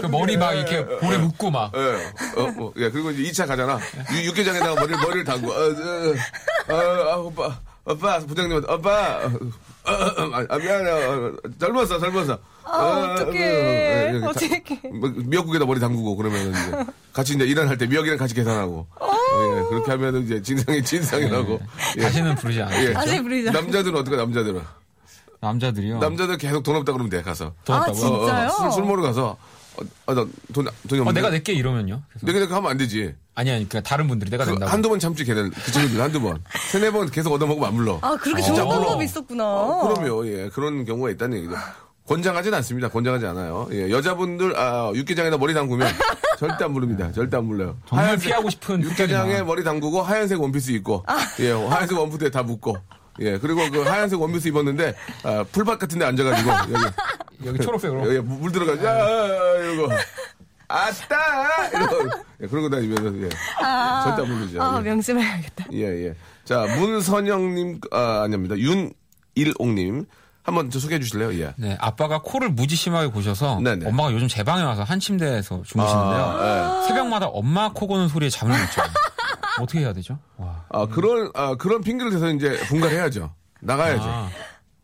그 머리 막 이렇게 볼에 묶고 막. 예, 그리고 이제 2차 가잖아. 육개장에다가 머리를 담고. 오빠, 부장님, 오빠. 미안해요. 젊었어. 어떡해. 미역국에다 머리 담그고 그러면 이제 같이 이제 일할 때 미역이랑 같이 계산하고. 예, 그렇게 하면 이제 진상이라고. 예. 다시는 부르지 않아요. 예. 다시 부르지 않아요. 남자들은 어떡해, 남자들은. 남자들 계속 돈 없다 그러면 돼 가서. 진짜요? 술 먹으러 가서 돈이 없네. 내가 낼게 이러면요. 내가 하면 안 되지. 아니 그러니까 다른 분들이 내가 된다고. 한두 번 참지 걔는 그 친구들 한두 번. 세네 번 계속 얻어먹으면 안 물러. 그렇게 좋은 방법이 있었구나. 그럼요. 예. 그런 경우가 있다는 얘기죠. 권장하진 않습니다. 권장하지 않아요. 예. 여자분들 육개장에다 머리 담그면 절대 안 부릅니다. 절대 안 불러요. 정말 피하고 싶은 육개장에 머리 담그고 하얀색 원피스 입고 예. 하얀색 원피스에 다 묶고 예, 그리고 그 하얀색 원피스 입었는데, 풀밭 같은 데 앉아가지고, 여기 초록색으로. 여기 물 들어가지, 이러고. 아따! 이러고. 예, 그러고 다니면서, 예. 절대 안 부르죠. 예. 명심해야겠다. 예. 자, 문선영님, 아닙니다. 윤일옥님. 한번 소개해 주실래요? 예. 네, 아빠가 코를 무지 심하게 고셔서 네네. 엄마가 요즘 제 방에 와서 한 침대에서 주무시는데요. 네. 새벽마다 엄마 코 고는 소리에 잠을 못 자요. 어떻게 해야 되죠? 와. 그런 핑계를 대서 이제 분갈 해야죠. 나가야죠.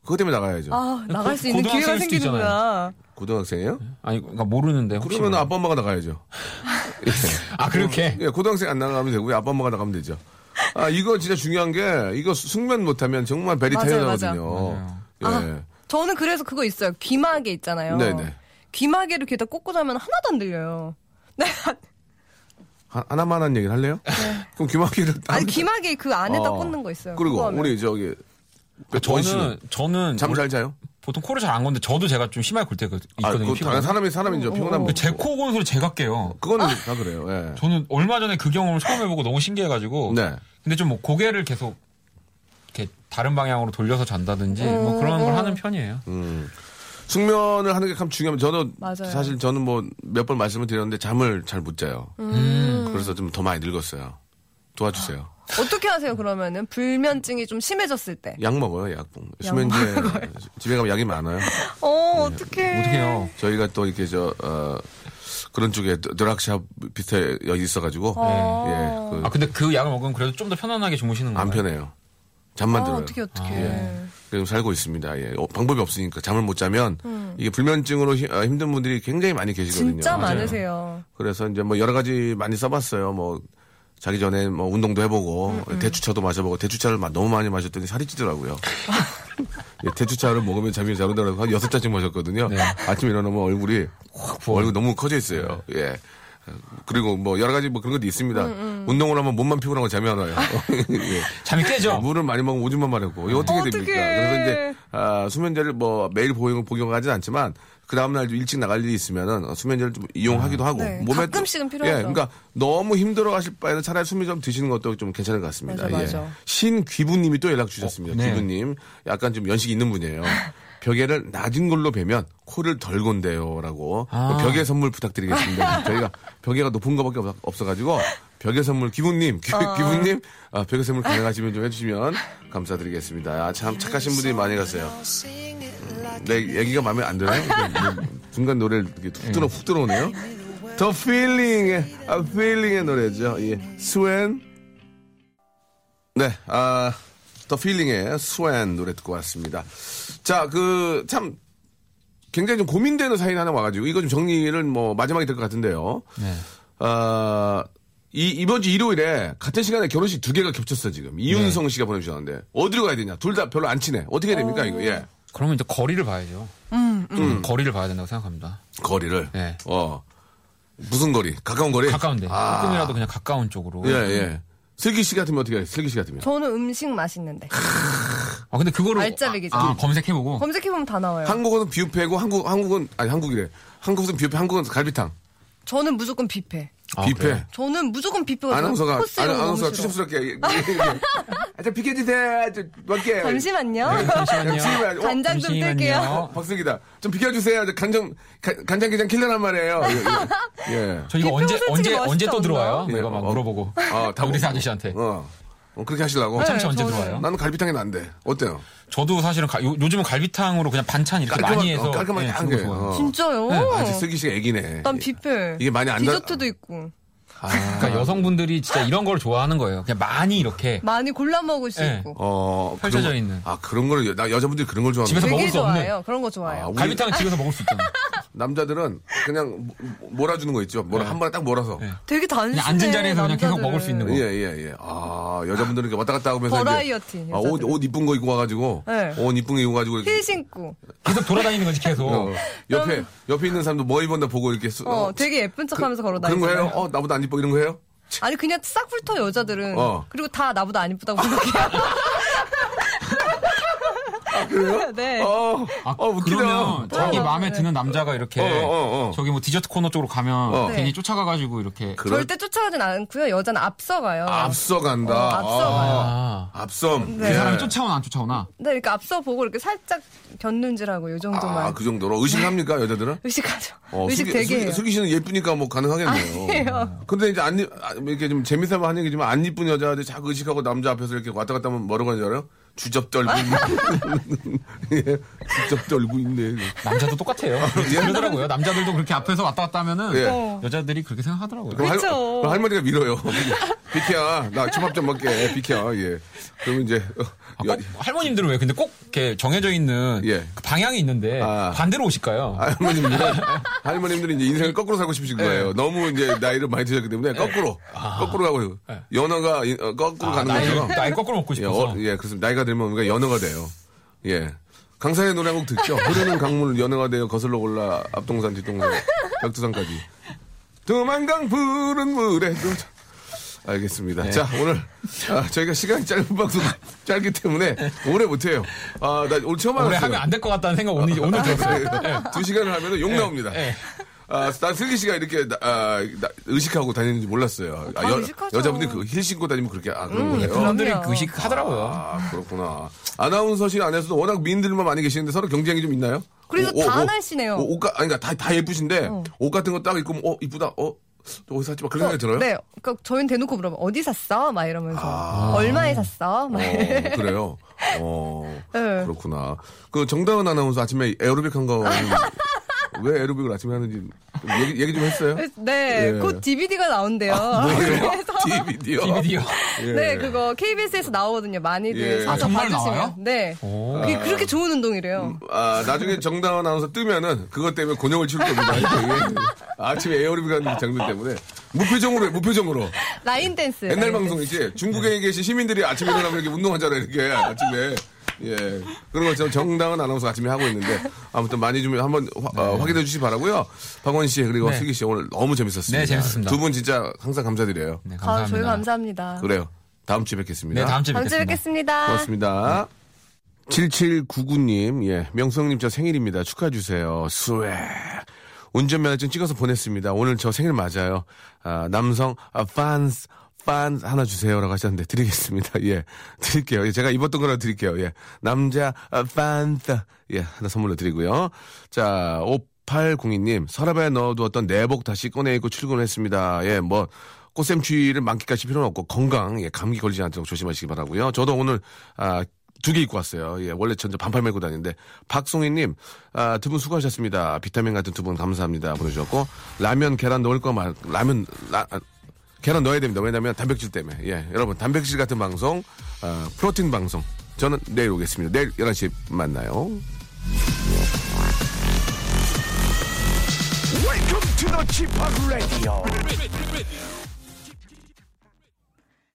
그것 때문에 나가야죠. 나갈 수 있는 기회가 생기는 거야. 고등학생이에요? 아니, 그러니까 모르는데. 그러면 혹시 아빠 엄마가 나가야죠. 예. 그렇게? 예, 고등학생 안 나가면 되고요. 아빠 엄마가 나가면 되죠. 이거 진짜 중요한 게 이거 숙면 못하면 정말 벨이 태어나거든요. 예. 저는 그래서 그거 있어요. 귀마개 있잖아요. 네네. 귀마개를 귀에다 꽂고 자면 하나도 안 들려요. 네. 하나만 한 얘기를 할래요? 네. 그럼 귀마개를 아니 귀마개 그 안에다 꽂는 거 있어요. 그리고 그거 우리 저기 저는 잠 잘 자요? 보통 코를 잘 안 건데 저도 제가 좀 심하게 골 때가 있거든요. 아, 사람이 이제 피곤하면 제 코 고는 소리 제가 깨요. 그거는 다 그래요. 예. 저는 얼마 전에 그 경험을 처음 해보고 너무 신기해가지고. 네. 근데 좀 뭐 고개를 계속 이렇게 다른 방향으로 돌려서 잔다든지 뭐 그런 걸 하는 편이에요. 숙면을 하는 게 참 중요하면 저는 맞아요. 사실 저는 뭐 몇 번 말씀을 드렸는데 잠을 잘 못 자요. 그래서 좀 더 많이 늙었어요. 도와주세요. 어떻게 하세요 그러면은 불면증이 좀 심해졌을 때? 약 먹어요 약. 수면제 집에 가면 약이 많아요. 어떡해요? 저희가 또 이렇게 그런 쪽에 드락샵 비슷해 여기 있어가지고. 예. 근데 그 약을 먹으면 그래도 좀 더 편안하게 주무시는 거예요? 안 편해요. 잠만 들어요. 어떻게? 예. 그래서 살고 있습니다. 예. 방법이 없으니까 잠을 못 자면 이게 불면증으로 힘든 분들이 굉장히 많이 계시거든요. 진짜 많으세요. 그래서 이제 뭐 여러 가지 많이 써봤어요. 뭐. 자기 전에 뭐 운동도 해보고 대추차도 마셔보고 대추차를 너무 많이 마셨더니 살이 찌더라고요. 대추차를 먹으면 잠이 잘 온다고 해서 한 6잔씩 마셨거든요. 네. 아침에 일어나면 얼굴이 너무 커져 있어요. 예. 그리고 뭐 여러 가지 뭐 그런 것도 있습니다. 운동을 하면 몸만 피곤하고 잠이 안 와요. 예. 잠이 깨죠. 물을 많이 먹으면 오줌만 마렵고 이거 어떻게 됩니까? 그래서 이제 수면제를 뭐 매일 복용하진 않지만 그 다음날 일찍 나갈 일이 있으면은 수면제를 좀 이용하기도 하고. 네. 몸에 가끔씩은 필요하죠. 예, 그러니까 너무 힘들어하실 바에는 차라리 수면 좀 드시는 것도 좀 괜찮을 것 같습니다. 맞아. 예. 신귀부님이 또 연락 주셨습니다. 네. 귀부님 약간 좀 연식이 있는 분이에요. 벽에를 낮은 걸로 베면 코를 덜 건대요라고. 벽에 선물 부탁드리겠습니다. 저희가 벽에가 높은 거밖에 없어가지고 벽에 선물 귀부님 벽에 선물 가능하시면 좀 해주시면 감사드리겠습니다. 참 착하신 분들이 많이 가세요. 내 얘기가 마음에 안 드나요? 중간 노래를 훅 들어오네요. The Feeling의 노래죠. 예. 스웬. 네. 더 필링의 스웬 노래 듣고 왔습니다. 자, 참, 굉장히 좀 고민되는 사연 하나 와가지고, 이거 좀 정리를 마지막에 될 것 같은데요. 네. 이번 주 일요일에 같은 시간에 결혼식 2개가 겹쳤어, 지금. 이윤성 씨가 보내주셨는데, 어디로 가야 되냐? 둘 다 별로 안 친해. 어떻게 해야 됩니까, 이거? 예. 그러면 이제 거리를 봐야죠. 거리를 봐야 된다고 생각합니다. 거리를? 네. 무슨 거리? 가까운 거리? 가까운데. 조금이라도 그냥 가까운 쪽으로. 예, 예. 슬기 씨 같으면 어떻게 해요? 슬기 씨 같으면? 저는 음식 맛있는데. 근데 그거를 알짜배기죠. 검색해보고. 검색해보면 다 나와요. 한국어는 뷔페고 한국은 아니 한국이래. 한국은 뷔페, 한국은 갈비탕. 저는 무조건 뷔페. 뷔페. 저는 무조건 뷔페가. 아나운서가 추접스럽게. 비켜주세요. 좀 맞게. 잠시만요. 네, 잠시만요. 간장 좀 뜰게요. 박승기다. 좀 비켜주세요. 간장게장 킬러란 말이에요. 예. 저 이거 언제 또 들어와요? 내가 막 물어보고. 다우리사 아저씨한테. 그렇게 하시려고? 네, 참치 언제 들어와요? 나는 갈비탕에는 안 돼. 어때요? 저도 사실은 요즘은 갈비탕으로 그냥 반찬 이렇게 많이 해서. 깔끔하게 한 게. 진짜요? 네. 아직 슬기 씨가 애기네. 난 뷔페. 이게 많이 안 돼. 디저트도 있고. 그러니까 여성분들이 진짜 이런 걸 좋아하는 거예요. 그냥 많이 이렇게. 많이 골라 먹을 수 있고. 펼쳐져 있는. 그런 거를, 여자분들이 그런 걸 좋아하는 집에서 먹을 수 없는. 좋아해요. 그런 거 좋아해요. 갈비탕은 집에서 먹을 수 있잖아요. 남자들은 그냥 몰아주는 거 있죠. 한 번에 딱 몰아서. 네. 되게 단순해. 앉은 자리에서 남자들은. 그냥 계속 먹을 수 있는 거. 예. 여자분들은 이렇게 왔다 갔다 하면서. 버라이어티. 옷 이쁜 거 입고 와가지고. 네. 옷 이쁜 거 입고 와가지고. 힐 신고. 계속 돌아다니는 거지, 계속. 옆에 있는 사람도 뭐 입었나 보고 이렇게. 되게 예쁜 척 하면서 걸어다니는 거. 그런 거예요? 나보다 안 이뻐 이런 거 해요? 아니, 그냥 싹 훑어, 여자들은. 그리고 다 나보다 안 이쁘다고 생각해요. 그래요? 네. 그러면 자기 마음에 드는 남자가 이렇게 저기 뭐 디저트 코너 쪽으로 가면 괜히 쫓아가가지고 이렇게 절대 쫓아가진 않고요. 여자는 앞서가요. 앞서간다. 앞서가요. 앞섬. 네. 그 사람이 쫓아오나 안 쫓아오나? 네, 그러니까 앞서 보고 이렇게 살짝 견눈질하고 요 정도만. 그 정도로 의식합니까 여자들은? 의식하죠. 의식 되게 해요. 슬기 씨는 예쁘니까 뭐 가능하겠네요. 아니에요. 근데 이제 이렇게 좀 재미삼아 하는 얘기지만 안 예쁜 여자들 자꾸 의식하고 남자 앞에서 이렇게 왔다 갔다 하면 뭐라고 하는 줄 알아요? 주접 떨고 있네. 예, 주접 떨고 있네. 남자도 똑같아요. 그러더라고요. 남자들도 그렇게 앞에서 왔다 갔다 하면은 여자들이 그렇게 생각하더라고요. 그렇죠. 할머니가 밀어요. 비키야, 나 초밥 좀 먹게. 비키야, 예. 그러면 이제 할머님들은 왜 근데 꼭 이렇게 정해져 있는 그 방향이 있는데 반대로 오실까요? 할머님들은 이제 인생을 거꾸로 살고 싶으신 거예요. 너무 이제 나이를 많이 드셨기 때문에 거꾸로 가고 연어가 거꾸로 가는 것처럼 나이 거꾸로 먹고 싶어서. 그래서 나이가 들면 우리가 연어가 돼요. 예. 강사의 노래 한 곡 듣죠. 흐르는 강물 연어가되어 거슬러 올라 앞동산 뒷동산 백두산까지 도망강 푸른 물에. 알겠습니다. 네. 자, 오늘 저희가 시간이 짧은 방송 짧기 때문에 오래 못해요. 나 오늘 처음 알았어요. 오래 하면 안 될 것 같다는 생각 오늘 들었어요. 네. 2시간을 하면 욕 나옵니다. 네. 난 슬기 씨가 이렇게 의식하고 다니는지 몰랐어요. 여자분들이 그 힐 신고 다니면 그렇게 그런 거네요. 그분들이 의식하더라고요. 그렇구나. 아나운서실 안에서도 워낙 미인들만 많이 계시는데 서로 경쟁이 좀 있나요? 그래서 다 날씬해요. 옷, 그러니까 다 예쁘신데 옷 같은 거 딱 입고 이쁘다. 또 어디 샀지? 막 그런 생각이 들어요? 네. 그러니까 저희는 대놓고 물어보면 어디 샀어? 막 이러면서 얼마에 샀어? 막 그래요. 네. 그렇구나. 그 정다은 아나운서 아침에 에어로빅 한 거 왜 에어로빅을 아침에 하는지 얘기 좀 했어요? 네, 예. 곧 DVD가 나온대요. DVD요? 예. 네, 그거 KBS에서 나오거든요. 많이들 사서 받으시면. 네, 그게 그렇게 좋은 운동이래요. 나중에 정다은 아나운서 뜨면은 그것 때문에 곤욕을 치를 겁니다. 아침에 에어로빅 하는 장면 때문에 무표정으로. 라인 댄스. 옛날 방송이지. 중국에 계신 시민들이 아침에 일어나면 이렇게 운동하잖아요. 이렇게 아침에. 예. 그런 것처럼 정당한 아나운서 아침에 하고 있는데, 아무튼 많이 좀 한번 확인해 주시기 바라고요. 박원 씨, 그리고 슬기 씨 오늘 너무 재밌었습니다. 네, 재밌었습니다. 두 분 진짜 항상 감사드려요. 네, 감사합니다. 저희 감사합니다. 그래요. 다음 주에 뵙겠습니다. 네, 다음 주에 뵙겠습니다. 고맙습니다. 네. 7799님, 예. 명성님 저 생일입니다. 축하해주세요. 스웨. 운전면허증 찍어서 보냈습니다. 오늘 저 생일 맞아요. 남성, 빤 하나 주세요라고 하셨는데 드리겠습니다. 예, 드릴게요. 예, 제가 입었던 거라도 드릴게요. 예, 남자 빤다 예 하나 선물로 드리고요. 자, 5802님 서랍에 넣어두었던 내복 다시 꺼내 입고 출근했습니다. 예, 뭐 꽃샘추위를 만끽하실 필요는 없고 건강 감기 걸리지 않도록 조심하시기 바라고요. 저도 오늘 두 개 입고 왔어요. 예, 원래 전저 반팔 메고 다니는데 박송희님 두 분 수고하셨습니다. 비타민 같은 두 분 감사합니다 보내주셨고 라면 계란 넣을 거 말 라면 계란 넣어야 됩니다. 왜냐면 단백질 때문에. 예. 여러분, 단백질 같은 방송, 프로틴 방송. 저는 내일 오겠습니다. 내일 11시에 만나요. Welcome to the G-Pop Radio.